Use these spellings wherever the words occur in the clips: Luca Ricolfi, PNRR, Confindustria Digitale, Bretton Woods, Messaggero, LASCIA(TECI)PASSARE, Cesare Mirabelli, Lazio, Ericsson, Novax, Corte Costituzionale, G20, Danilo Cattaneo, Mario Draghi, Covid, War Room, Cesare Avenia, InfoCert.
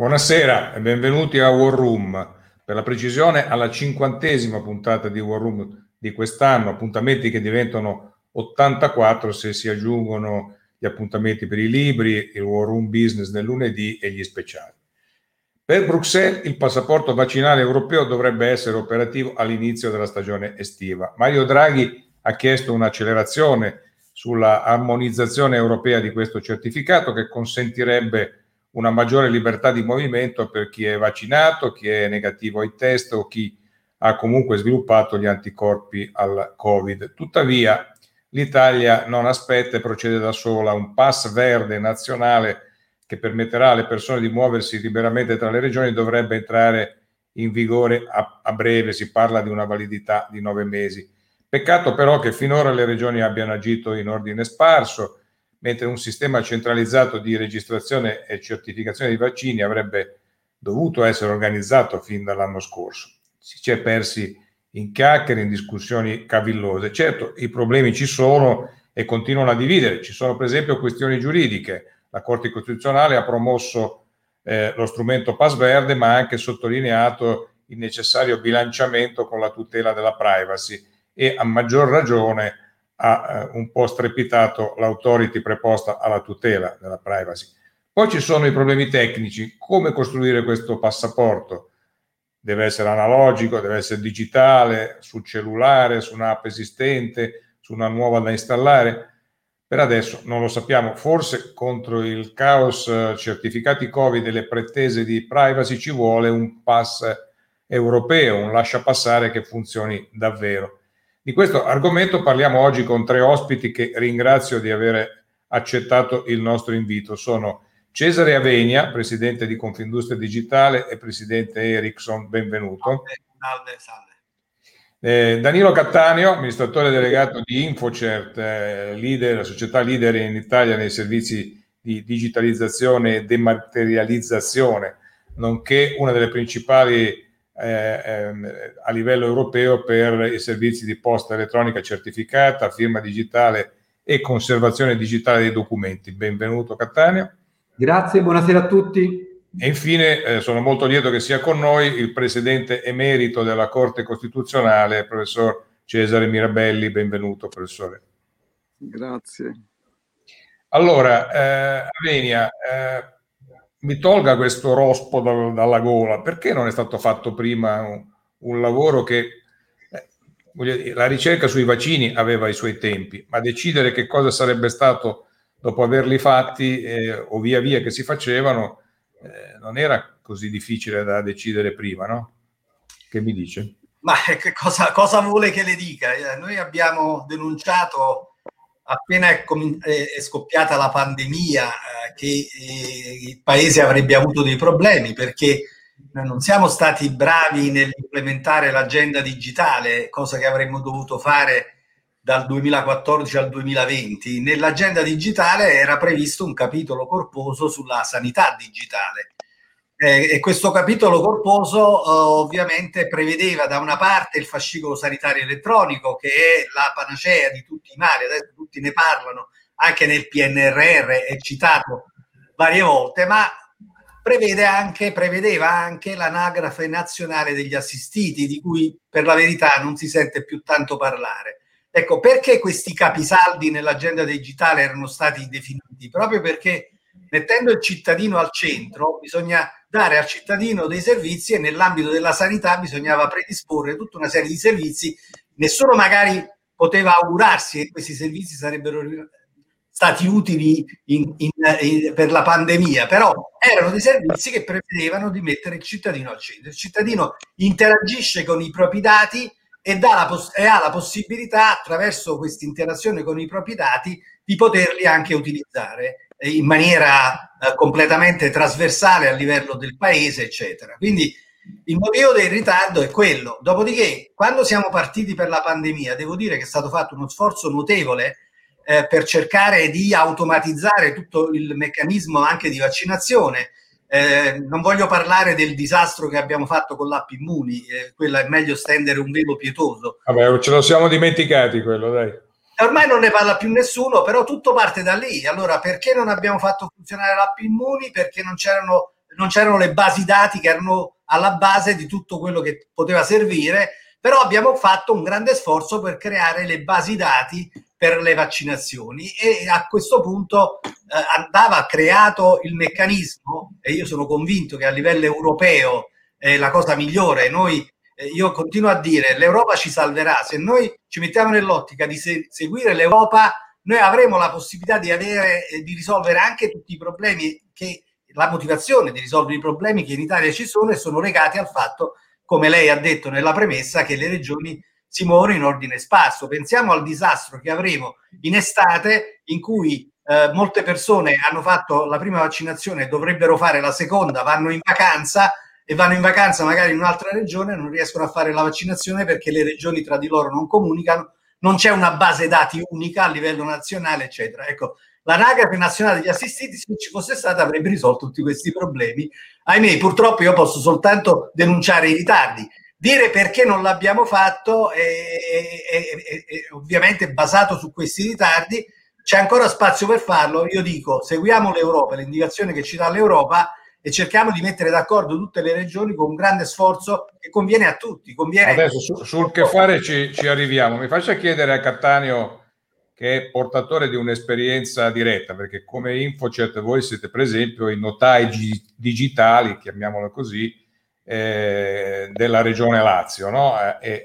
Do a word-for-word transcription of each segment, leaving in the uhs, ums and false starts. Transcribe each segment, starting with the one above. Buonasera e benvenuti a War Room, per la precisione alla cinquantesima puntata di War Room di quest'anno, appuntamenti che diventano ottantaquattro se si aggiungono gli appuntamenti per i libri, il War Room Business del lunedì e gli speciali. Per Bruxelles il passaporto vaccinale europeo dovrebbe essere operativo all'inizio della stagione estiva. Mario Draghi ha chiesto un'accelerazione sulla armonizzazione europea di questo certificato che consentirebbe una maggiore libertà di movimento per chi è vaccinato, chi è negativo ai test o chi ha comunque sviluppato gli anticorpi al Covid. Tuttavia l'Italia non aspetta e procede da sola. Un pass verde nazionale che permetterà alle persone di muoversi liberamente tra le regioni dovrebbe entrare in vigore a, a breve, si parla di una validità di nove mesi. Peccato però che finora le regioni abbiano agito in ordine sparso, mentre un sistema centralizzato di registrazione e certificazione dei vaccini avrebbe dovuto essere organizzato fin dall'anno scorso. Si è persi in chiacchiere, in discussioni cavillose. Certo, i problemi ci sono e continuano a dividere. Ci sono per esempio questioni giuridiche. La Corte Costituzionale ha promosso eh, lo strumento Pass Verde, ma ha anche sottolineato il necessario bilanciamento con la tutela della privacy e a maggior ragione ha eh, un po' strepitato l'autority preposta alla tutela della privacy. Poi ci sono i problemi tecnici, come costruire questo passaporto? Deve essere analogico, deve essere digitale, sul cellulare, su un'app esistente, su una nuova da installare? Per adesso non lo sappiamo, forse contro il caos certificati Covid e le pretese di privacy ci vuole un pass europeo, un lasciapassare che funzioni davvero. Di questo argomento parliamo oggi con tre ospiti che ringrazio di aver accettato il nostro invito. Sono Cesare Avenia, presidente di Confindustria Digitale e presidente Ericsson, benvenuto. Salve, salve. salve. Eh, Danilo Cattaneo, amministratore delegato di InfoCert, eh, leader, la società leader in Italia nei servizi di digitalizzazione e dematerializzazione, nonché una delle principali eh, ehm, a livello europeo per i servizi di posta elettronica certificata, firma digitale e conservazione digitale dei documenti. Benvenuto Cattaneo. Grazie, buonasera a tutti. E infine eh, sono molto lieto che sia con noi il presidente emerito della Corte Costituzionale, professor Cesare Mirabelli. Benvenuto, professore. Grazie. Allora, eh, Avenia, eh, mi tolga questo rospo da, dalla gola. Perché non è stato fatto prima un, un lavoro che... Eh, voglio dire, la ricerca sui vaccini aveva i suoi tempi, ma decidere che cosa sarebbe stato dopo averli fatti eh, o via via che si facevano... Eh, non era così difficile da decidere prima, no? Che mi dice? Ma che cosa, cosa vuole che le dica? Eh, noi abbiamo denunciato appena è, com- è scoppiata la pandemia eh, che eh, il paese avrebbe avuto dei problemi perché noi non siamo stati bravi nell'implementare l'agenda digitale, cosa che avremmo dovuto fare dal duemilaquattordici al duemilaventi. Nell'agenda digitale era previsto un capitolo corposo sulla sanità digitale eh, e questo capitolo corposo eh, ovviamente prevedeva da una parte il fascicolo sanitario elettronico che è la panacea di tutti i mali, adesso tutti ne parlano, anche nel P N R R è citato varie volte, ma prevede anche, prevedeva anche l'anagrafe nazionale degli assistiti di cui per la verità non si sente più tanto parlare. Ecco, perché questi capisaldi nell'agenda digitale erano stati definiti? Proprio perché mettendo il cittadino al centro bisogna dare al cittadino dei servizi e nell'ambito della sanità bisognava predisporre tutta una serie di servizi. Nessuno magari poteva augurarsi che questi servizi sarebbero stati utili in, in, in, per la pandemia, però erano dei servizi che prevedevano di mettere il cittadino al centro. Il cittadino interagisce con i propri dati e, dà la poss- e ha la possibilità attraverso questa interazione con i propri dati di poterli anche utilizzare in maniera eh, completamente trasversale a livello del paese eccetera. Quindi il motivo del ritardo è quello. Dopodiché quando siamo partiti per la pandemia devo dire che è stato fatto uno sforzo notevole eh, per cercare di automatizzare tutto il meccanismo anche di vaccinazione. Eh, non voglio parlare del disastro che abbiamo fatto con l'app Immuni, eh, quella è meglio stendere un velo pietoso. Vabbè, ce lo siamo dimenticati quello, dai. Ormai non ne parla più nessuno, però tutto parte da lì. Allora, perché non abbiamo fatto funzionare l'app Immuni? Perché non c'erano non c'erano le basi dati che erano alla base di tutto quello che poteva servire, però abbiamo fatto un grande sforzo per creare le basi dati per le vaccinazioni e a questo punto eh, andava creato il meccanismo, e io sono convinto che a livello europeo è la cosa migliore. Noi eh, io continuo a dire, l'Europa ci salverà, se noi ci mettiamo nell'ottica di se- seguire l'Europa, noi avremo la possibilità di avere eh, di risolvere anche tutti i problemi che la motivazione di risolvere i problemi che in Italia ci sono e sono legati al fatto, come lei ha detto nella premessa, che le regioni si muovono in ordine sparso. Pensiamo al disastro che avremo in estate, in cui eh, molte persone hanno fatto la prima vaccinazione, dovrebbero fare la seconda, vanno in vacanza e vanno in vacanza magari in un'altra regione, non riescono a fare la vaccinazione perché le regioni tra di loro non comunicano, non c'è una base dati unica a livello nazionale, eccetera. Ecco, l'anagrafe nazionale degli assistiti, se ci fosse stata, avrebbe risolto tutti questi problemi. Ahimè, purtroppo io posso soltanto denunciare i ritardi. Dire perché non l'abbiamo fatto è, è, è, è ovviamente basato su questi ritardi. C'è ancora spazio per farlo. Io dico, seguiamo l'Europa, l'indicazione che ci dà l'Europa, e cerchiamo di mettere d'accordo tutte le regioni con un grande sforzo che conviene a tutti. Conviene Adesso su, sul che fare ci, ci arriviamo. Mi faccia chiedere a Cattaneo, che è portatore di un'esperienza diretta, perché come InfoCert voi siete per esempio i notai gi- digitali, chiamiamolo così, eh, della regione Lazio, no? E, e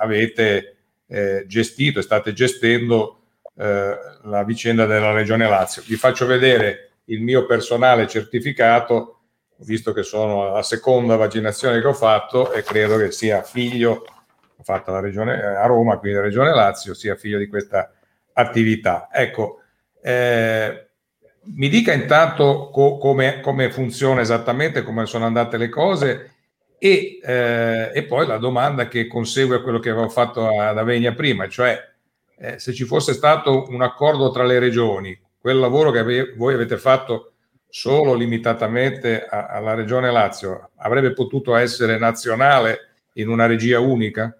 avete eh, gestito e state gestendo eh, la vicenda della regione Lazio. Vi faccio vedere il mio personale certificato, visto che sono la seconda vaccinazione che ho fatto e credo che sia figlio, ho fatto la regione a Roma, quindi la regione Lazio, sia figlio di questa attività. Ecco, eh, mi dica intanto co- come, come funziona esattamente, come sono andate le cose e, eh, e poi la domanda che consegue a quello che avevo fatto ad Avenia prima, cioè eh, se ci fosse stato un accordo tra le regioni, quel lavoro che ave- voi avete fatto solo limitatamente a- alla regione Lazio, avrebbe potuto essere nazionale in una regia unica?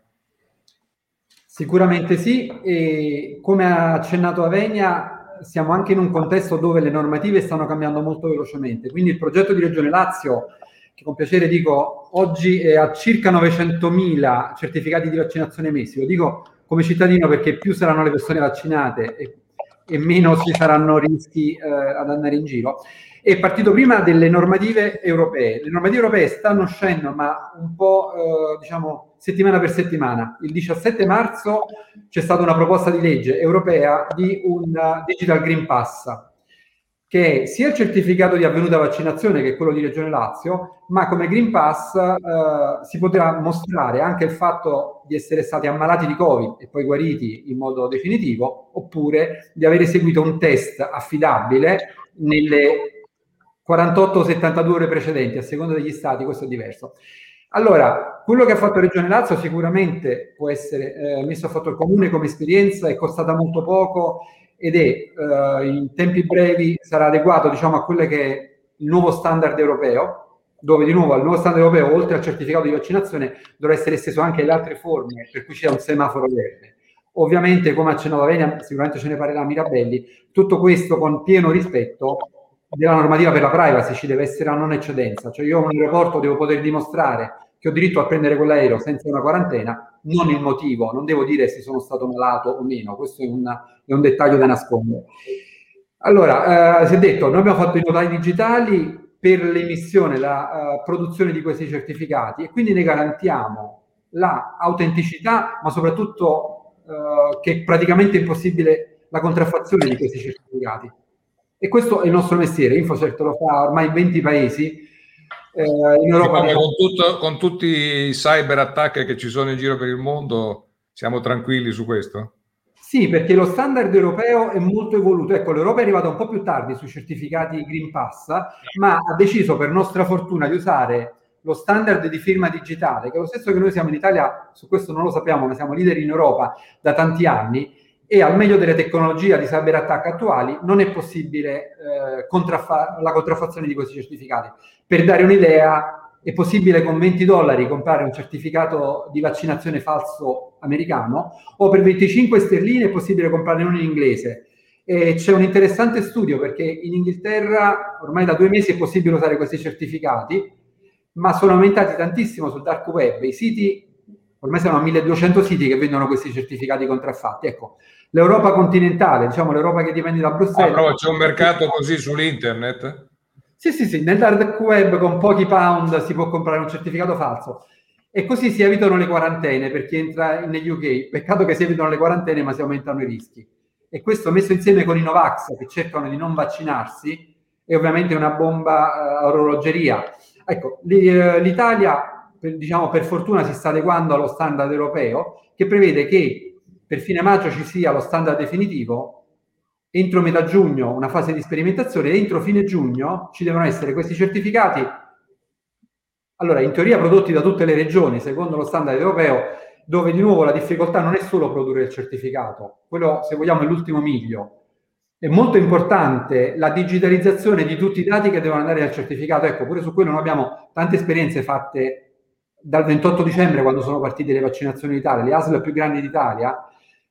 Sicuramente sì, e come ha accennato Avenia, siamo anche in un contesto dove le normative stanno cambiando molto velocemente, quindi il progetto di Regione Lazio, che con piacere dico oggi è a circa novecentomila certificati di vaccinazione mesi, lo dico come cittadino perché più saranno le persone vaccinate e, e meno ci saranno rischi eh, ad andare in giro, è partito prima delle normative europee. Le normative europee stanno uscendo, ma un po' eh, diciamo... settimana per settimana. Il diciassette marzo c'è stata una proposta di legge europea di un Digital Green Pass, che è sia il certificato di avvenuta vaccinazione, che è quello di Regione Lazio, ma come Green Pass eh, si potrà mostrare anche il fatto di essere stati ammalati di Covid e poi guariti in modo definitivo, oppure di aver eseguito un test affidabile nelle quarantotto settantadue ore precedenti, a seconda degli stati, questo è diverso. Allora, quello che ha fatto Regione Lazio sicuramente può essere eh, messo a fatto il comune come esperienza, è costata molto poco ed è eh, in tempi brevi sarà adeguato, diciamo, a quello che è il nuovo standard europeo, dove di nuovo al nuovo standard europeo, oltre al certificato di vaccinazione, dovrà essere esteso anche alle altre forme, per cui c'è un semaforo verde. Ovviamente, come accennava Avenia, sicuramente ce ne parlerà Mirabelli, tutto questo con pieno rispetto della normativa per la privacy, ci deve essere la non eccedenza, cioè io in un aeroporto devo poter dimostrare che ho diritto a prendere quell'aereo senza una quarantena, non il motivo, non devo dire se sono stato malato o meno, questo è, una, è un dettaglio da nascondere. Allora, eh, si è detto, noi abbiamo fatto i notai digitali per l'emissione, la eh, produzione di questi certificati e quindi ne garantiamo la autenticità, ma soprattutto eh, che è praticamente impossibile la contraffazione di questi certificati. E questo è il nostro mestiere, InfoCert lo fa ormai in venti paesi. Eh, in Europa diciamo, con, tutto, con tutti i cyber attacchi che ci sono in giro per il mondo, siamo tranquilli su questo? Sì, perché lo standard europeo è molto evoluto. Ecco, l'Europa è arrivata un po' più tardi sui certificati Green Pass, ma ha deciso per nostra fortuna di usare lo standard di firma digitale, che è lo stesso che noi siamo in Italia, su questo non lo sappiamo, ma siamo leader in Europa da tanti anni, e al meglio delle tecnologie di cyberattacco attuali non è possibile eh, contraffa- la contraffazione di questi certificati. Per dare un'idea, è possibile con venti dollari comprare un certificato di vaccinazione falso americano, o per venticinque sterline è possibile comprarne uno in inglese. Eh, c'è un interessante studio, perché in Inghilterra ormai da due mesi è possibile usare questi certificati, ma sono aumentati tantissimo sul dark web. I siti, ormai sono milleduecento siti che vendono questi certificati contraffatti. Ecco, l'Europa continentale, diciamo l'Europa che dipende da Bruxelles. Ah, no, c'è un mercato così sull'internet? Sì, sì, sì, nel dark web con pochi pound si può comprare un certificato falso. E così si evitano le quarantene per chi entra negli U K. Peccato che si evitano le quarantene, ma si aumentano i rischi. E questo messo insieme con i Novax che cercano di non vaccinarsi è ovviamente una bomba a orologeria. Ecco, l'Italia, diciamo, per fortuna si sta adeguando allo standard europeo, che prevede che per fine maggio ci sia lo standard definitivo, entro metà giugno una fase di sperimentazione, e entro fine giugno ci devono essere questi certificati, allora in teoria prodotti da tutte le regioni secondo lo standard europeo, dove di nuovo la difficoltà non è solo produrre il certificato, quello se vogliamo è l'ultimo miglio. È molto importante la digitalizzazione di tutti i dati che devono andare al certificato. Ecco, pure su quello noi abbiamo tante esperienze fatte dal ventotto dicembre, quando sono partite le vaccinazioni in Italia, le A S L più grandi d'Italia,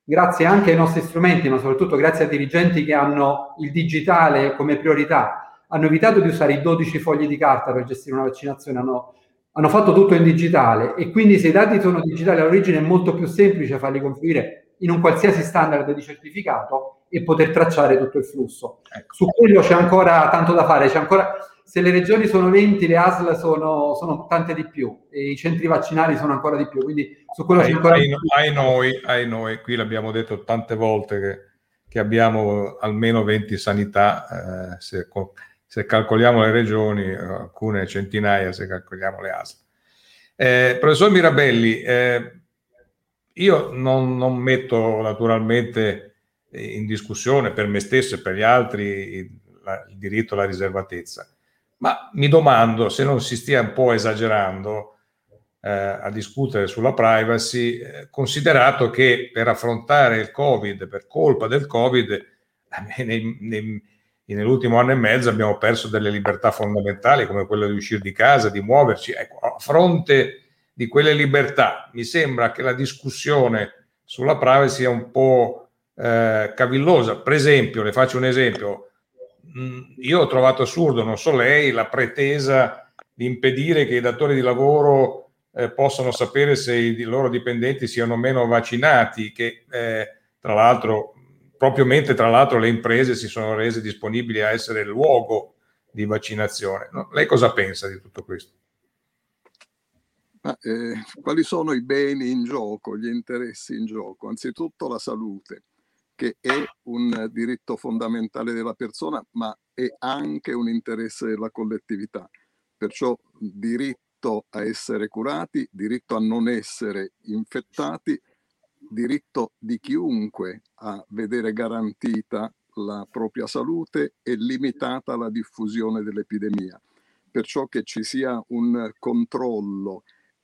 grazie anche ai nostri strumenti, ma soprattutto grazie a dirigenti che hanno il digitale come priorità, hanno evitato di usare i dodici fogli di carta per gestire una vaccinazione, hanno, hanno fatto tutto in digitale, e quindi se i dati sono digitali all'origine è molto più semplice farli confluire in un qualsiasi standard di certificato e poter tracciare tutto il flusso. Ecco. Su quello c'è ancora tanto da fare, c'è ancora, se le regioni sono venti, le A S L sono, sono tante di più, e i centri vaccinali sono ancora di più, quindi su quello ai, c'è ancora ai, più. Ai noi, ai noi, qui l'abbiamo detto tante volte che, che abbiamo almeno venti sanità, eh, se, se calcoliamo le regioni, alcune centinaia se calcoliamo le A S L. Eh, professor Mirabelli, eh, io non, non metto naturalmente in discussione per me stesso e per gli altri il, la, il diritto alla riservatezza, ma mi domando se non si stia un po' esagerando eh, a discutere sulla privacy, eh, considerato che per affrontare il Covid, per colpa del Covid, nei, nei, nell'ultimo anno e mezzo abbiamo perso delle libertà fondamentali come quella di uscire di casa, di muoverci. Ecco, a fronte di quelle libertà mi sembra che la discussione sulla privacy sia un po' eh, cavillosa. Per esempio, le faccio un esempio. Io ho trovato assurdo, non so lei, la pretesa di impedire che i datori di lavoro eh, possano sapere se i loro dipendenti siano meno vaccinati, che eh, tra l'altro, proprio mentre tra l'altro le imprese si sono rese disponibili a essere il luogo di vaccinazione. No? Lei cosa pensa di tutto questo? Ma, eh, quali sono i beni in gioco, gli interessi in gioco? Anzitutto la salute, che è un diritto fondamentale della persona, ma è anche un interesse della collettività. Perciò diritto a essere curati, diritto a non essere infettati, diritto di chiunque a vedere garantita la propria salute e limitata la diffusione dell'epidemia. Perciò che ci sia un controllo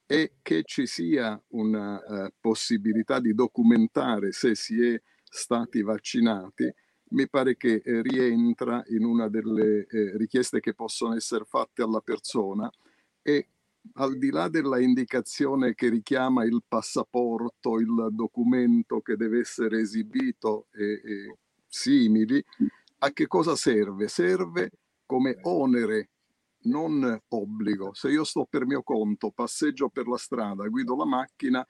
e che ci sia una uh, possibilità di documentare se si è stati vaccinati, mi pare che eh, rientra in una delle eh, richieste che possono essere fatte alla persona, e al di là della indicazione che richiama il passaporto, il documento che deve essere esibito e, e simili, a che cosa serve? Serve come onere, non obbligo. Se io sto per mio conto, passeggio per la strada, guido la macchina,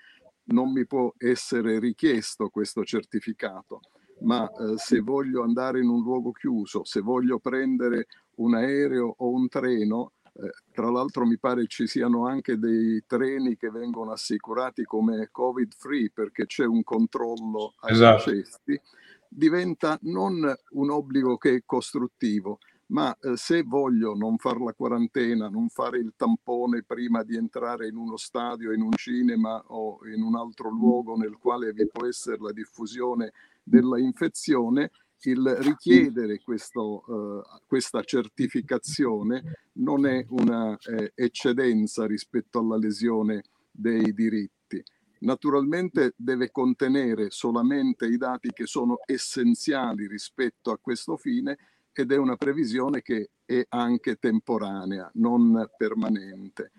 non mi può essere richiesto questo certificato, ma eh, se voglio andare in un luogo chiuso, se voglio prendere un aereo o un treno, eh, tra l'altro mi pare ci siano anche dei treni che vengono assicurati come Covid free perché c'è un controllo agli esatto. accessi, diventa non un obbligo che è costruttivo, ma eh, se voglio non fare la quarantena, non fare il tampone prima di entrare in uno stadio, in un cinema o in un altro luogo nel quale vi può essere la diffusione della infezione, il richiedere questo, eh, questa certificazione non è una eh, eccedenza rispetto alla lesione dei diritti. Naturalmente deve contenere solamente i dati che sono essenziali rispetto a questo fine, ed è una previsione che è anche temporanea, non permanente.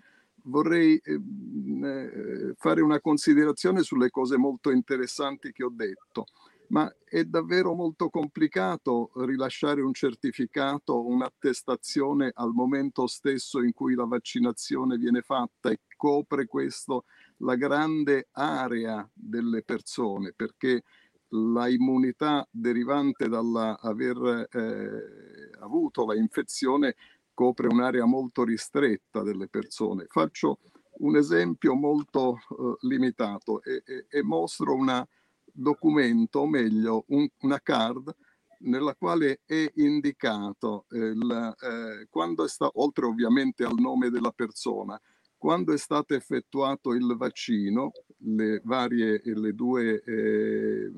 Vorrei eh, fare una considerazione sulle cose molto interessanti che ho detto. ma è davvero molto complicato rilasciare un certificato, un'attestazione al momento stesso in cui la vaccinazione viene fatta, e copre questo la grande area delle persone, perché la immunità derivante dall'aver eh, avuto la infezione copre un'area molto ristretta delle persone. Faccio un esempio molto eh, limitato e, e, e mostro una documento, o meglio un, una card nella quale è indicato eh, la, eh, quando è sta, oltre ovviamente al nome della persona, quando è stato effettuato il vaccino, le varie le due eh,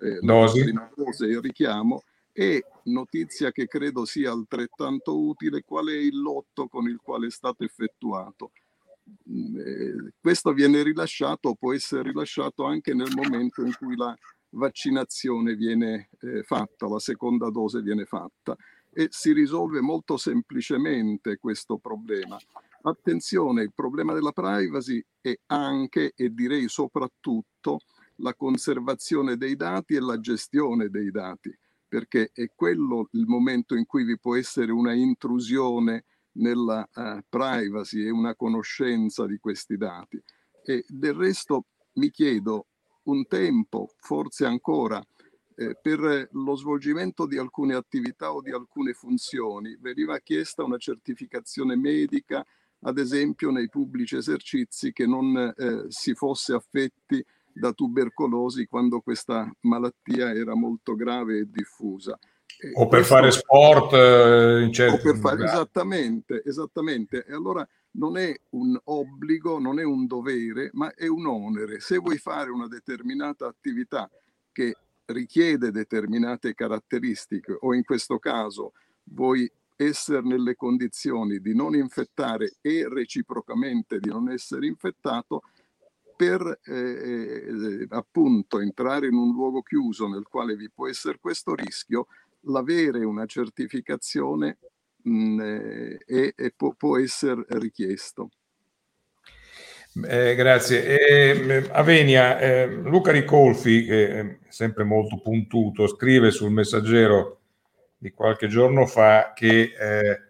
eh, dosi, il richiamo, e notizia che credo sia altrettanto utile, qual è il lotto con il quale è stato effettuato. Questo viene rilasciato, può essere rilasciato anche nel momento in cui la vaccinazione viene eh, fatta, la seconda dose viene fatta, e si risolve molto semplicemente questo problema. Attenzione, il problema della privacy è anche, e direi soprattutto, la conservazione dei dati e la gestione dei dati, perché è quello il momento in cui vi può essere una intrusione nella uh, privacy e una conoscenza di questi dati. E del resto mi chiedo, un tempo, forse ancora, eh, per lo svolgimento di alcune attività o di alcune funzioni veniva chiesta una certificazione medica, ad esempio nei pubblici esercizi, che non eh, si fosse affetti da tubercolosi quando questa malattia era molto grave e diffusa. Eh, o per questo, fare sport eh, in certi o per fare, esattamente, esattamente. E allora non è un obbligo, non è un dovere, ma è un onere. Se vuoi fare una determinata attività che richiede determinate caratteristiche, o in questo caso vuoi essere nelle condizioni di non infettare e reciprocamente di non essere infettato, per eh, appunto entrare in un luogo chiuso nel quale vi può essere questo rischio, l'avere una certificazione mh, e, e può, può essere richiesto. Eh, grazie. Eh, Avenia, eh, Luca Ricolfi, che è sempre molto puntuto, scrive sul Messaggero di qualche giorno fa che eh,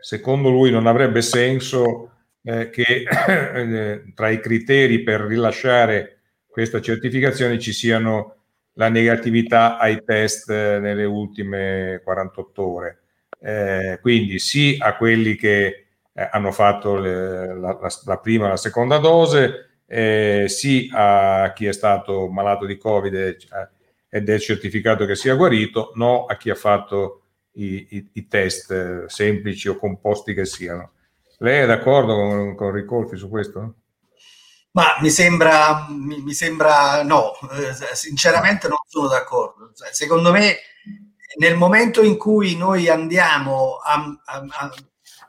secondo lui non avrebbe senso Eh, che eh, tra i criteri per rilasciare questa certificazione ci siano la negatività ai test eh, nelle ultime quarantotto ore. Eh, quindi sì a quelli che eh, hanno fatto le, la, la, la prima e la seconda dose, eh, sì a chi è stato malato di Covid e, ed è certificato che sia guarito, no a chi ha fatto i, i, i test eh, semplici o composti che siano. Lei è d'accordo con, con Ricolfi su questo? Ma mi sembra, mi, mi sembra no, eh, sinceramente non sono d'accordo. Cioè, secondo me nel momento in cui noi andiamo a, a,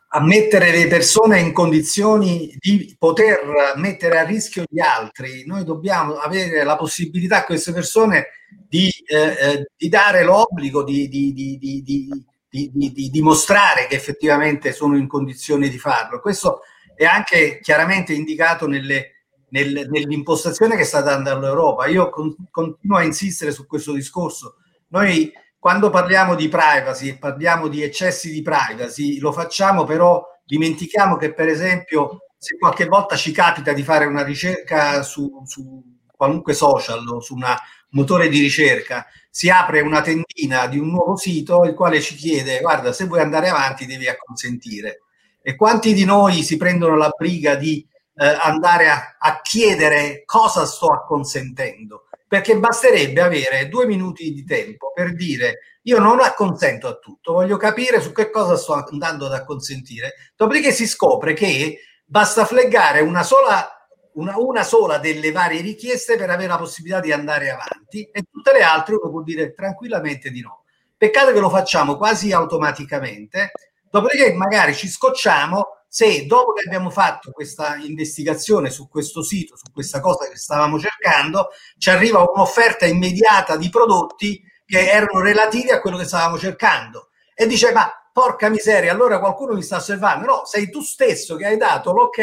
a mettere le persone in condizioni di poter mettere a rischio gli altri, noi dobbiamo avere la possibilità a queste persone di, eh, di dare l'obbligo di... di, di, di, di Di, di, di dimostrare che effettivamente sono in condizione di farlo. Questo è anche chiaramente indicato nelle, nel, nell'impostazione che sta dando all'Europa. Io con, continuo a insistere su questo discorso. Noi quando parliamo di privacy e parliamo di eccessi di privacy lo facciamo, però dimentichiamo che, per esempio, se qualche volta ci capita di fare una ricerca su, su qualunque social o su una motore di ricerca, si apre una tendina di un nuovo sito il quale ci chiede: guarda, se vuoi andare avanti devi acconsentire. E quanti di noi si prendono la briga di eh, andare a, a chiedere cosa sto acconsentendo? Perché basterebbe avere due minuti di tempo per dire: io non acconsento a tutto, voglio capire su che cosa sto andando ad acconsentire. Dopodiché si scopre che basta fleggare una sola Una, una sola delle varie richieste per avere la possibilità di andare avanti, e tutte le altre uno può dire tranquillamente di no. Peccato che lo facciamo quasi automaticamente, dopodiché magari ci scocciamo se, dopo che abbiamo fatto questa investigazione su questo sito, su questa cosa che stavamo cercando, ci arriva un'offerta immediata di prodotti che erano relativi a quello che stavamo cercando, e dice: ma porca miseria, allora qualcuno mi sta osservando. No, sei tu stesso che hai dato l'ok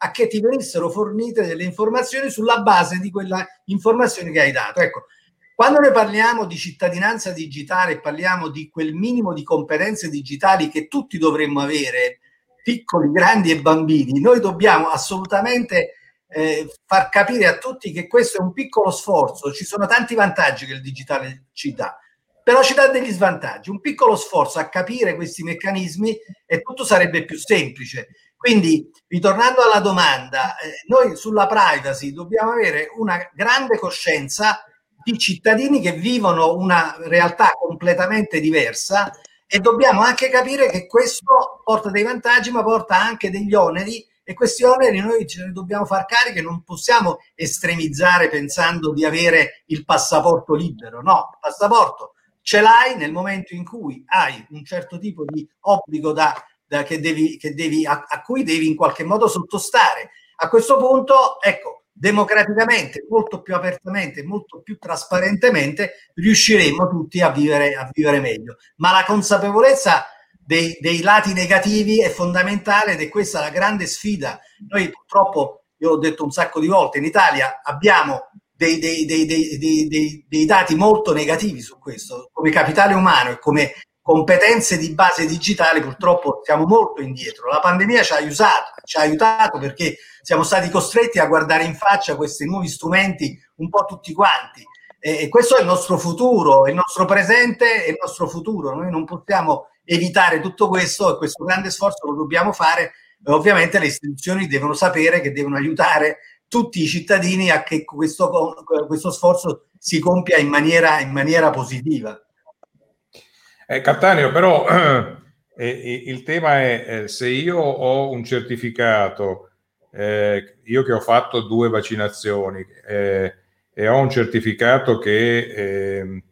a che ti venissero fornite delle informazioni sulla base di quella informazione che hai dato. Ecco, Quando noi parliamo di cittadinanza digitale, parliamo di quel minimo di competenze digitali che tutti dovremmo avere, piccoli, grandi e bambini. Noi dobbiamo assolutamente eh, far capire a tutti che questo è un piccolo sforzo. Ci sono tanti vantaggi che il digitale ci dà, però ci dà degli svantaggi. Un piccolo sforzo a capire questi meccanismi e tutto sarebbe più semplice. Quindi, ritornando alla domanda, eh, noi sulla privacy dobbiamo avere una grande coscienza di cittadini che vivono una realtà completamente diversa, e dobbiamo anche capire che questo porta dei vantaggi ma porta anche degli oneri, e questi oneri noi ce ne dobbiamo far carico. Non possiamo estremizzare pensando di avere il passaporto libero. No, il passaporto ce l'hai nel momento in cui hai un certo tipo di obbligo da, da che devi, che devi, a, a cui devi in qualche modo sottostare. A questo punto, ecco, democraticamente, molto più apertamente, molto più trasparentemente riusciremo tutti a vivere a vivere meglio. Ma la consapevolezza dei, dei lati negativi è fondamentale, ed è questa la grande sfida. Noi purtroppo, io l'ho detto un sacco di volte, in Italia abbiamo dei, dei, dei, dei, dei, dei, dei dati molto negativi su questo. Come capitale umano e come competenze di base digitale purtroppo siamo molto indietro. La pandemia ci ha aiutato, ci ha aiutato perché siamo stati costretti a guardare in faccia questi nuovi strumenti un po' tutti quanti, e questo è il nostro futuro, il nostro presente e il nostro futuro. Noi non possiamo evitare tutto questo, e questo grande sforzo lo dobbiamo fare. Ovviamente le istituzioni devono sapere che devono aiutare tutti i cittadini a che questo, questo sforzo si compia in maniera, in maniera positiva. Eh, Cattaneo, però eh, il tema è eh, se io ho un certificato, eh, io che ho fatto due vaccinazioni eh, e ho un certificato che, eh,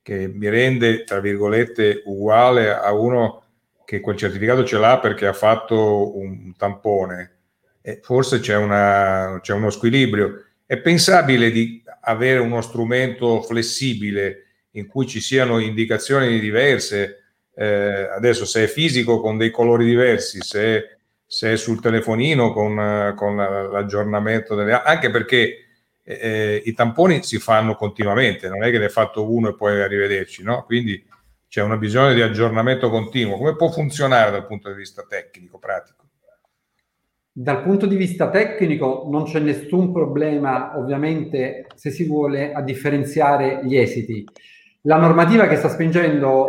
che mi rende, tra virgolette, uguale a uno che quel certificato ce l'ha perché ha fatto un tampone, eh, forse c'è, una, c'è uno squilibrio. È pensabile di avere uno strumento flessibile in cui ci siano indicazioni diverse, eh, adesso se è fisico con dei colori diversi, se, se è sul telefonino con, con l'aggiornamento delle, anche perché eh, i tamponi si fanno continuamente, non è che ne hai fatto uno e poi arrivederci, no? Quindi c'è un bisogno di aggiornamento continuo. Come può funzionare dal punto di vista tecnico, pratico? Dal punto di vista tecnico non c'è nessun problema, ovviamente, se si vuole, a differenziare gli esiti. La normativa che sta spingendo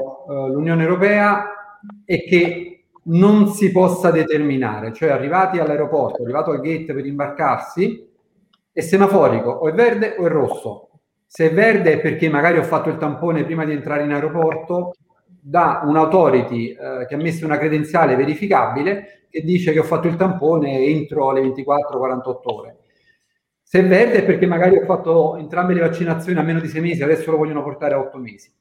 eh, l'Unione Europea è che non si possa determinare, cioè arrivati all'aeroporto, arrivato al gate per imbarcarsi, è semaforico, o è verde o è rosso. Se è verde è perché magari ho fatto il tampone prima di entrare in aeroporto, da un'autority eh, che ha messo una credenziale verificabile che dice che ho fatto il tampone entro le ventiquattro quarantotto ore. Se è verde è perché magari ho fatto entrambe le vaccinazioni a meno di sei mesi, adesso lo vogliono portare a otto mesi.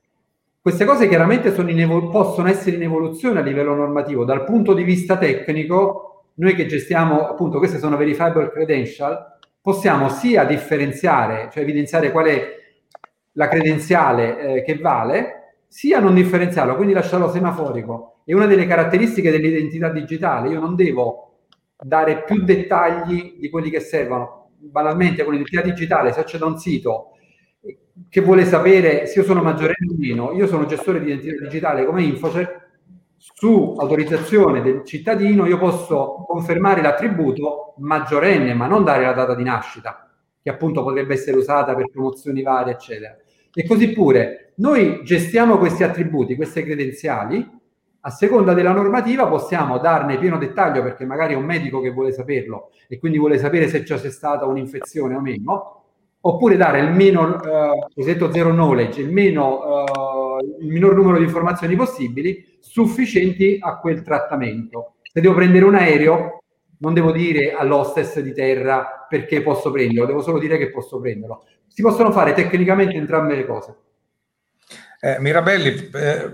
Queste cose chiaramente sono in evol- possono essere in evoluzione a livello normativo. Dal punto di vista tecnico, noi che gestiamo, appunto, queste sono verifiable credential, possiamo sia differenziare, cioè evidenziare qual è la credenziale eh, che vale, sia non differenziarlo, quindi lasciarlo semaforico. È una delle caratteristiche dell'identità digitale. Io non devo dare più dettagli di quelli che servono. Banalmente, con l'identità digitale, se c'è da un sito che vuole sapere se io sono maggiorenne o meno, io sono gestore di identità digitale come InfoCert, su autorizzazione del cittadino io posso confermare l'attributo maggiorenne, ma non dare la data di nascita, che appunto potrebbe essere usata per promozioni varie, eccetera. E così pure noi gestiamo questi attributi, queste credenziali, a seconda della normativa possiamo darne pieno dettaglio, perché magari è un medico che vuole saperlo e quindi vuole sapere se c'è stata un'infezione o meno, oppure dare il meno eh, cosiddetto zero knowledge, il, meno, eh, il minor numero di informazioni possibili sufficienti a quel trattamento. Se devo prendere un aereo non devo dire all'hostess di terra perché posso prenderlo, devo solo dire che posso prenderlo. Si possono fare tecnicamente entrambe le cose. Eh, Mirabelli, eh...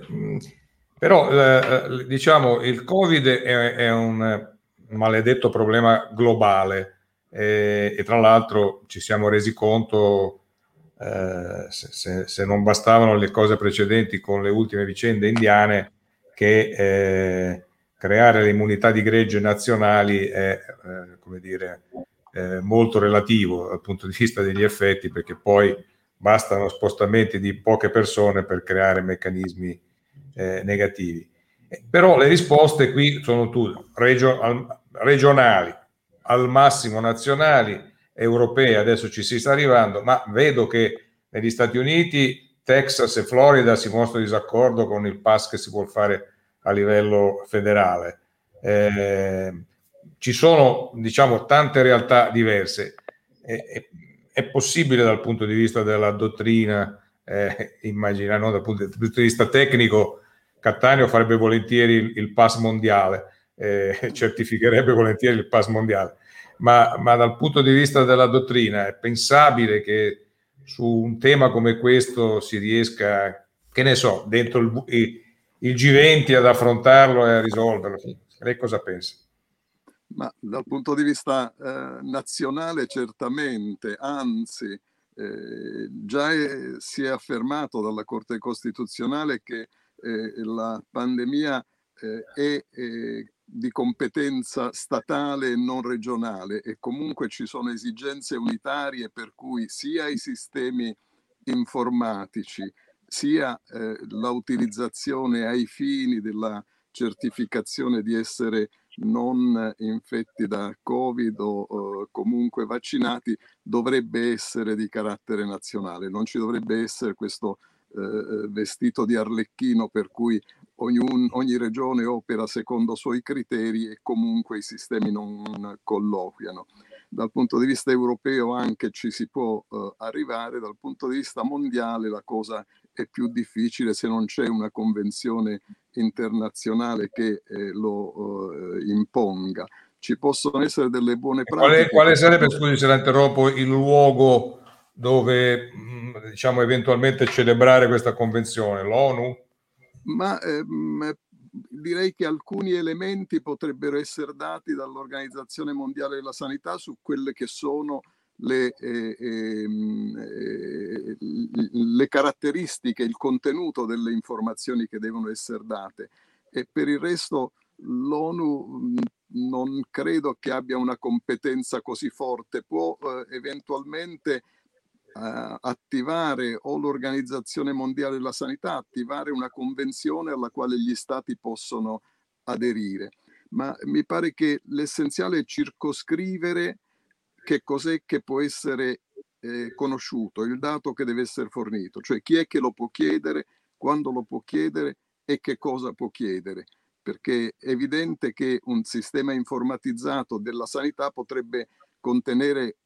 Però eh, diciamo il Covid è, è un maledetto problema globale e, e tra l'altro ci siamo resi conto eh, se, se, se non bastavano le cose precedenti con le ultime vicende indiane che eh, creare le immunità di gregge nazionali è eh, come dire eh, molto relativo dal punto di vista degli effetti, perché poi bastano spostamenti di poche persone per creare meccanismi eh, negativi. Però le risposte qui sono tutte regionali, al massimo nazionali, europee, adesso ci si sta arrivando, ma vedo che negli Stati Uniti, Texas e Florida si mostrano disaccordo con il pass che si vuol fare a livello federale. Eh, ci sono, diciamo, tante realtà diverse. Eh, è possibile dal punto di vista della dottrina, eh, immaginare, no, dal punto di vista tecnico, Cattaneo farebbe volentieri il pass mondiale, eh, certificherebbe volentieri il pass mondiale, ma, ma dal punto di vista della dottrina è pensabile che su un tema come questo si riesca, che ne so, dentro il, il G venti ad affrontarlo e a risolverlo? Lei cosa pensa? Ma dal punto di vista eh, nazionale certamente, anzi eh, già è, si è affermato dalla Corte Costituzionale che eh, la pandemia eh, è eh, di competenza statale e non regionale, e comunque ci sono esigenze unitarie per cui sia i sistemi informatici sia eh, l'utilizzazione ai fini della certificazione di essere non infetti da Covid o eh, comunque vaccinati dovrebbe essere di carattere nazionale. Non ci dovrebbe essere questo eh, vestito di arlecchino per cui ogni, ogni regione opera secondo suoi criteri e comunque i sistemi non colloquiano. Dal punto di vista europeo anche ci si può eh, arrivare, dal punto di vista mondiale la cosa è più difficile se non c'è una convenzione internazionale che eh, lo eh, imponga. Ci possono essere delle buone pratiche. Quale, quale sarebbe, scusi se la interrompo, il luogo dove mh, diciamo eventualmente celebrare questa convenzione? L'ONU? Ma ehm, direi che alcuni elementi potrebbero essere dati dall'Organizzazione Mondiale della Sanità su quelle che sono Le, eh, eh, le caratteristiche, il contenuto delle informazioni che devono essere date, e per il resto l'ONU non credo che abbia una competenza così forte. Può eh, eventualmente eh, attivare, o l'Organizzazione Mondiale della Sanità attivare una convenzione alla quale gli stati possono aderire, ma mi pare che l'essenziale è circoscrivere che cos'è che può essere eh, conosciuto, il dato che deve essere fornito, cioè chi è che lo può chiedere, quando lo può chiedere e che cosa può chiedere, perché è evidente che un sistema informatizzato della sanità potrebbe contenere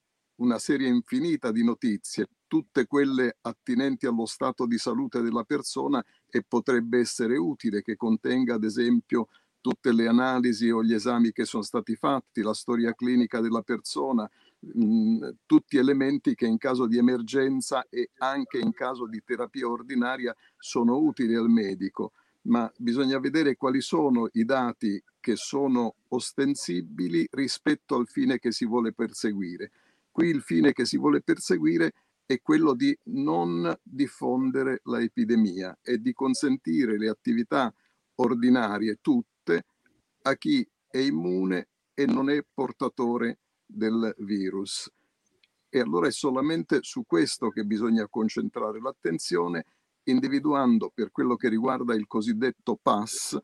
una serie infinita di notizie, tutte quelle attinenti allo stato di salute della persona, e potrebbe essere utile che contenga ad esempio tutte le analisi o gli esami che sono stati fatti, la storia clinica della persona, mh, tutti elementi che in caso di emergenza e anche in caso di terapia ordinaria sono utili al medico. Ma bisogna vedere quali sono i dati che sono ostensibili rispetto al fine che si vuole perseguire. Qui il fine che si vuole perseguire è quello di non diffondere la epidemia e di consentire le attività ordinarie, tutte, a chi è immune e non è portatore del virus. E allora è solamente su questo che bisogna concentrare l'attenzione, individuando per quello che riguarda il cosiddetto pass,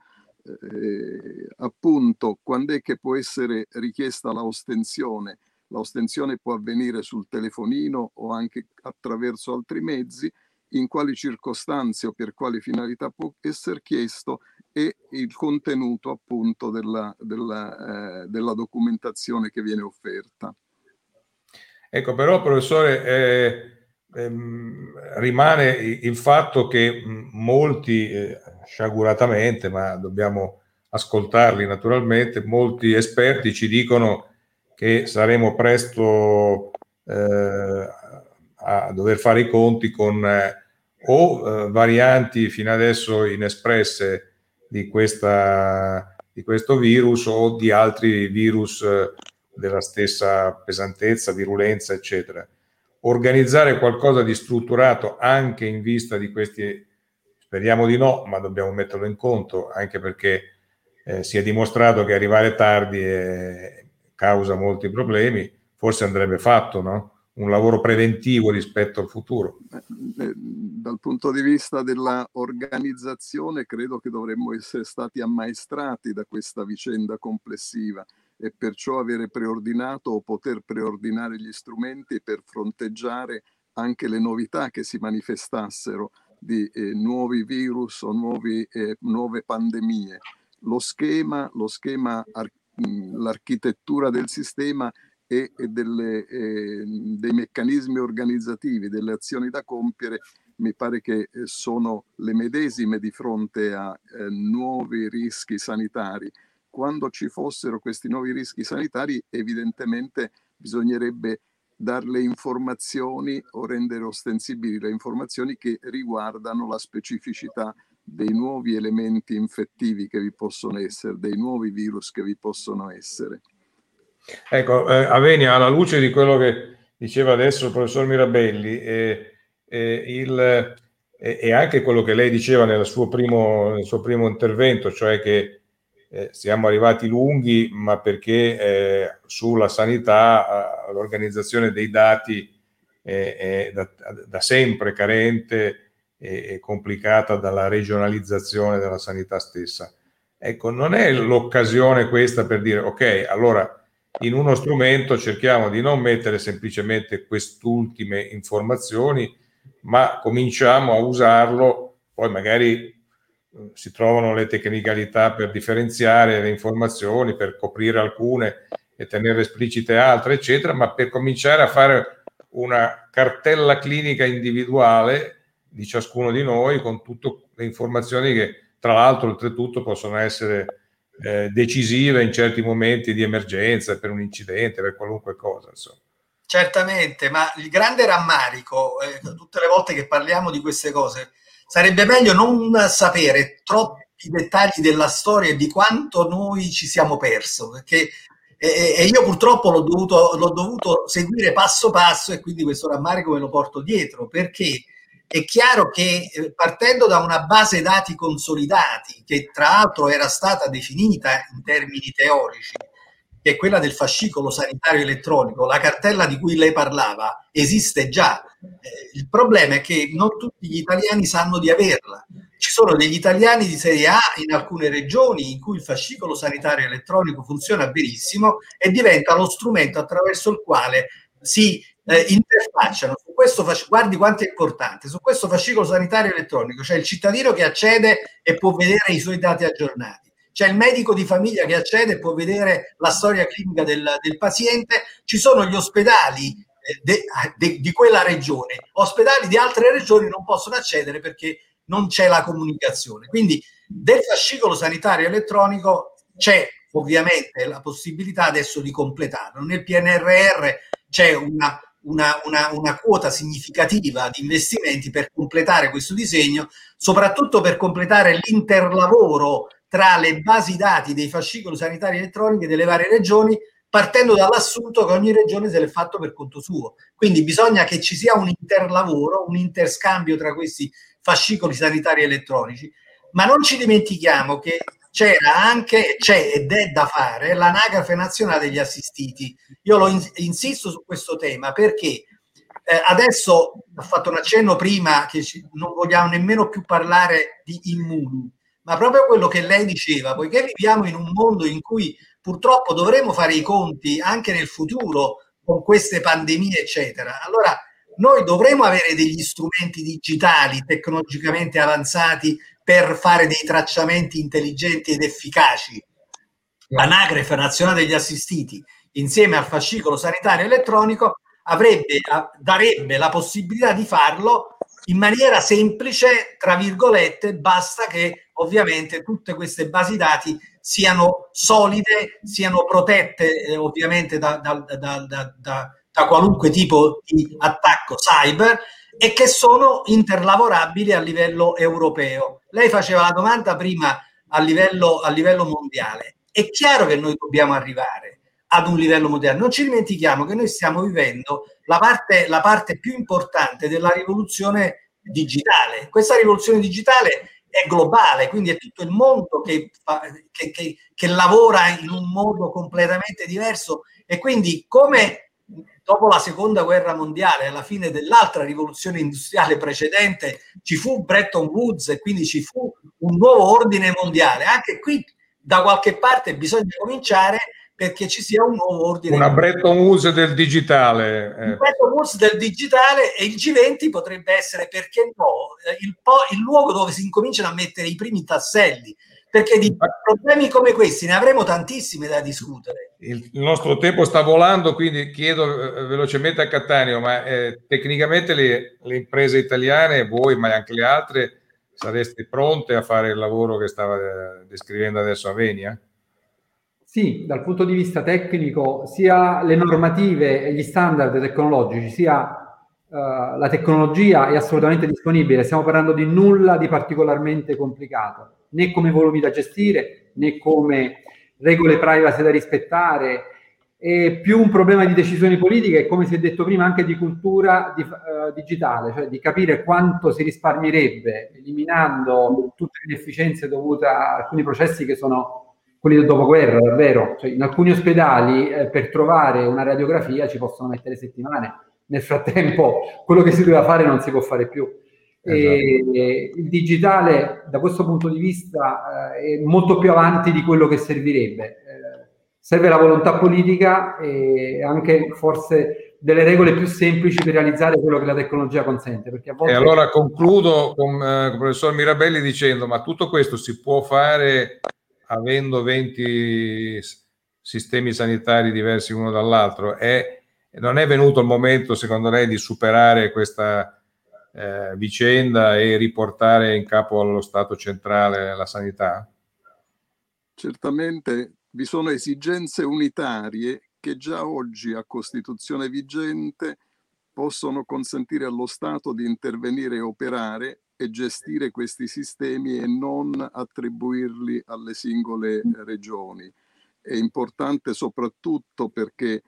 eh, appunto, quando è che può essere richiesta la ostensione. La ostensione può avvenire sul telefonino o anche attraverso altri mezzi, in quali circostanze o per quali finalità può essere chiesto, e il contenuto appunto della, della, eh, della documentazione che viene offerta. Ecco, però professore, eh, ehm, rimane il fatto che molti, eh, sciaguratamente, ma dobbiamo ascoltarli naturalmente, molti esperti ci dicono che saremo presto eh, a dover fare i conti con eh, o eh, varianti fino adesso inespresse Di, questa, di questo virus o di altri virus della stessa pesantezza, virulenza, eccetera. Organizzare qualcosa di strutturato anche in vista di questi, speriamo di no, ma dobbiamo metterlo in conto, anche perché eh, si è dimostrato che arrivare tardi è, causa molti problemi, forse andrebbe fatto, no? un lavoro preventivo rispetto al futuro. Dal punto di vista della organizzazione, credo che dovremmo essere stati ammaestrati da questa vicenda complessiva e perciò avere preordinato o poter preordinare gli strumenti per fronteggiare anche le novità che si manifestassero di eh, nuovi virus o nuovi, eh, nuove pandemie. Lo schema, lo schema ar- l'architettura del sistema e delle, eh, dei meccanismi organizzativi, delle azioni da compiere, mi pare che sono le medesime di fronte a eh, nuovi rischi sanitari. Quando ci fossero questi nuovi rischi sanitari, evidentemente bisognerebbe dare le informazioni o rendere ostensibili le informazioni che riguardano la specificità dei nuovi elementi infettivi che vi possono essere, dei nuovi virus che vi possono essere. Ecco, eh, Avenia, alla luce di quello che diceva adesso il professor Mirabelli e eh, eh, eh, anche quello che lei diceva nel suo primo, nel suo primo intervento, cioè che eh, siamo arrivati lunghi, ma perché eh, sulla sanità eh, l'organizzazione dei dati eh, è da, da sempre carente e, e complicata dalla regionalizzazione della sanità stessa. Ecco, non è l'occasione questa per dire ok, allora in uno strumento cerchiamo di non mettere semplicemente quest'ultime informazioni, ma cominciamo a usarlo, poi magari si trovano le tecnicalità per differenziare le informazioni, per coprire alcune e tenere esplicite altre, eccetera, ma per cominciare a fare una cartella clinica individuale di ciascuno di noi con tutte le informazioni che, tra l'altro, oltretutto possono essere Eh, decisiva in certi momenti di emergenza, per un incidente, per qualunque cosa, insomma. Certamente, ma il grande rammarico eh, tutte le volte che parliamo di queste cose, sarebbe meglio non sapere troppi dettagli della storia e di quanto noi ci siamo perso, perché eh, e io purtroppo l'ho dovuto, l'ho dovuto seguire passo passo, e quindi questo rammarico me lo porto dietro, perché è chiaro che partendo da una base dati consolidati, che tra l'altro era stata definita in termini teorici, che è quella del fascicolo sanitario elettronico, la cartella di cui lei parlava esiste già. Il problema è che non tutti gli italiani sanno di averla. Ci sono degli italiani di serie A in alcune regioni in cui il fascicolo sanitario elettronico funziona benissimo e diventa lo strumento attraverso il quale si Eh, interfacciano su questo, guardi quanto è importante, su questo fascicolo sanitario elettronico c'è cioè il cittadino che accede e può vedere i suoi dati aggiornati, c'è il medico di famiglia che accede e può vedere la storia clinica del, del paziente, ci sono gli ospedali de, de, di quella regione, ospedali di altre regioni non possono accedere perché non c'è la comunicazione. Quindi del fascicolo sanitario elettronico c'è ovviamente la possibilità adesso di completarlo, nel P N R R c'è una Una, una, una quota significativa di investimenti per completare questo disegno, soprattutto per completare l'interlavoro tra le basi dati dei fascicoli sanitari elettronici delle varie regioni, partendo dall'assunto che ogni regione se l'è fatto per conto suo. Quindi bisogna che ci sia un interlavoro, un interscambio tra questi fascicoli sanitari elettronici, ma non ci dimentichiamo che c'era anche, c'è ed è da fare, l'anagrafe nazionale degli assistiti. Io lo in, insisto su questo tema perché eh, adesso, ho fatto un accenno prima, che ci, non vogliamo nemmeno più parlare di immuni, ma proprio quello che lei diceva, poiché viviamo in un mondo in cui purtroppo dovremo fare i conti anche nel futuro con queste pandemie, eccetera. Allora, noi dovremo avere degli strumenti digitali tecnologicamente avanzati per fare dei tracciamenti intelligenti ed efficaci. L'anagrafe nazionale degli assistiti, insieme al fascicolo sanitario elettronico, avrebbe, darebbe la possibilità di farlo in maniera semplice, tra virgolette, basta che ovviamente tutte queste basi dati siano solide, siano protette eh, ovviamente da, da, da, da, da, da qualunque tipo di attacco cyber, e che sono interlavorabili a livello europeo. Lei faceva la domanda prima a livello, a livello mondiale. È chiaro che noi dobbiamo arrivare ad un livello mondiale. Non ci dimentichiamo che noi stiamo vivendo la parte, la parte più importante della rivoluzione digitale. Questa rivoluzione digitale è globale, quindi è tutto il mondo che, che, che, che lavora in un modo completamente diverso, e quindi come dopo la seconda guerra mondiale, alla fine dell'altra rivoluzione industriale precedente, ci fu Bretton Woods e quindi ci fu un nuovo ordine mondiale. Anche qui da qualche parte bisogna cominciare, perché ci sia un nuovo ordine. Una Bretton Woods del digitale. Eh. Bretton Woods del digitale, e il G venti potrebbe essere, perché no, il, po- il luogo dove si incominciano a mettere i primi tasselli, perché di problemi come questi ne avremo tantissimi da discutere. Il nostro tempo sta volando, quindi chiedo velocemente a Cattaneo, ma eh, tecnicamente le, le imprese italiane, voi ma anche le altre, sareste pronte a fare il lavoro che stava eh, descrivendo adesso Avenia? Sì, dal punto di vista tecnico, sia le normative e gli standard tecnologici, sia uh, la tecnologia è assolutamente disponibile. Stiamo parlando di nulla di particolarmente complicato, né come volumi da gestire, né come regole privacy da rispettare. È più un problema di decisioni politiche e, come si è detto prima, anche di cultura di, uh, digitale, cioè di capire quanto si risparmierebbe eliminando tutte le inefficienze dovute a alcuni processi che sono quelli del dopoguerra, davvero. Cioè, in alcuni ospedali eh, per trovare una radiografia ci possono mettere settimane. Nel frattempo quello che si doveva fare non si può fare più. Esatto. E, il digitale da questo punto di vista eh, è molto più avanti di quello che servirebbe. Eh, serve la volontà politica e anche forse delle regole più semplici per realizzare quello che la tecnologia consente. Perché a volte... E allora concludo con eh, il professor Mirabelli dicendo, ma tutto questo si può fare... avendo venti sistemi sanitari diversi uno dall'altro, è, non è venuto il momento, secondo lei, di superare questa eh, vicenda e riportare in capo allo Stato centrale la sanità? Certamente vi sono esigenze unitarie che già oggi a Costituzione vigente possono consentire allo Stato di intervenire e operare e gestire questi sistemi e non attribuirli alle singole regioni. È importante soprattutto perché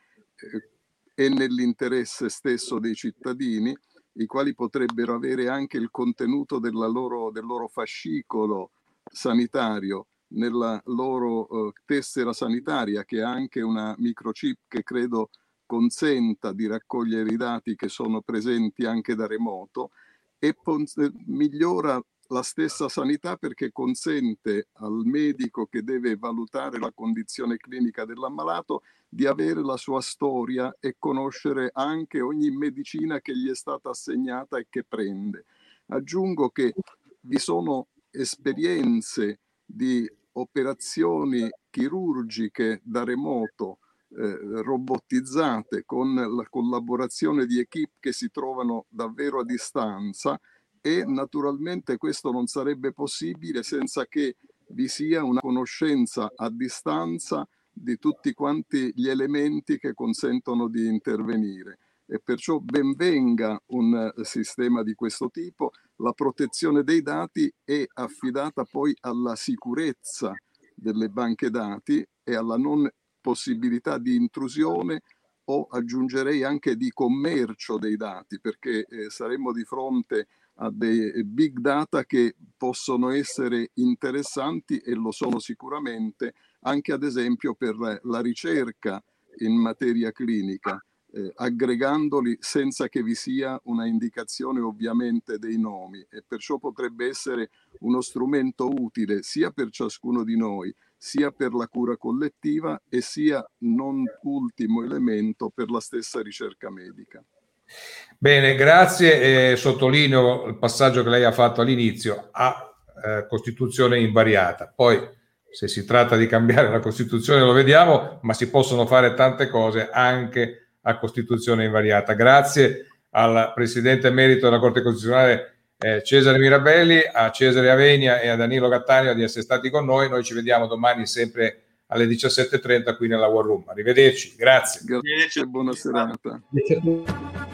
è nell'interesse stesso dei cittadini, i quali potrebbero avere anche il contenuto della loro, del loro fascicolo sanitario, nella loro eh, tessera sanitaria, che è anche una microchip che credo consenta di raccogliere i dati che sono presenti anche da remoto, e cons- migliora la stessa sanità, perché consente al medico che deve valutare la condizione clinica dell'ammalato di avere la sua storia e conoscere anche ogni medicina che gli è stata assegnata e che prende. Aggiungo che vi sono esperienze di operazioni chirurgiche da remoto Eh, robotizzate, con la collaborazione di equip che si trovano davvero a distanza, e naturalmente questo non sarebbe possibile senza che vi sia una conoscenza a distanza di tutti quanti gli elementi che consentono di intervenire. E perciò ben venga un sistema di questo tipo. La protezione dei dati è affidata poi alla sicurezza delle banche dati e alla non possibilità di intrusione, o aggiungerei anche di commercio dei dati, perché eh, saremmo di fronte a dei big data che possono essere interessanti, e lo sono sicuramente, anche ad esempio per la ricerca in materia clinica, eh, aggregandoli senza che vi sia una indicazione ovviamente dei nomi, e perciò potrebbe essere uno strumento utile sia per ciascuno di noi, sia per la cura collettiva, e sia, non ultimo elemento, per la stessa ricerca medica. Bene, grazie. E sottolineo il passaggio che lei ha fatto all'inizio, a eh, Costituzione invariata. Poi, se si tratta di cambiare la Costituzione, lo vediamo, ma si possono fare tante cose anche a Costituzione invariata. Grazie al Presidente Emerito della Corte Costituzionale, Eh, Cesare Mirabelli, a Cesare Avenia e a Danilo Cattaneo di essere stati con noi. Noi ci vediamo domani sempre alle diciassette e trenta qui nella War Room. Arrivederci, grazie. Grazie, buona serata.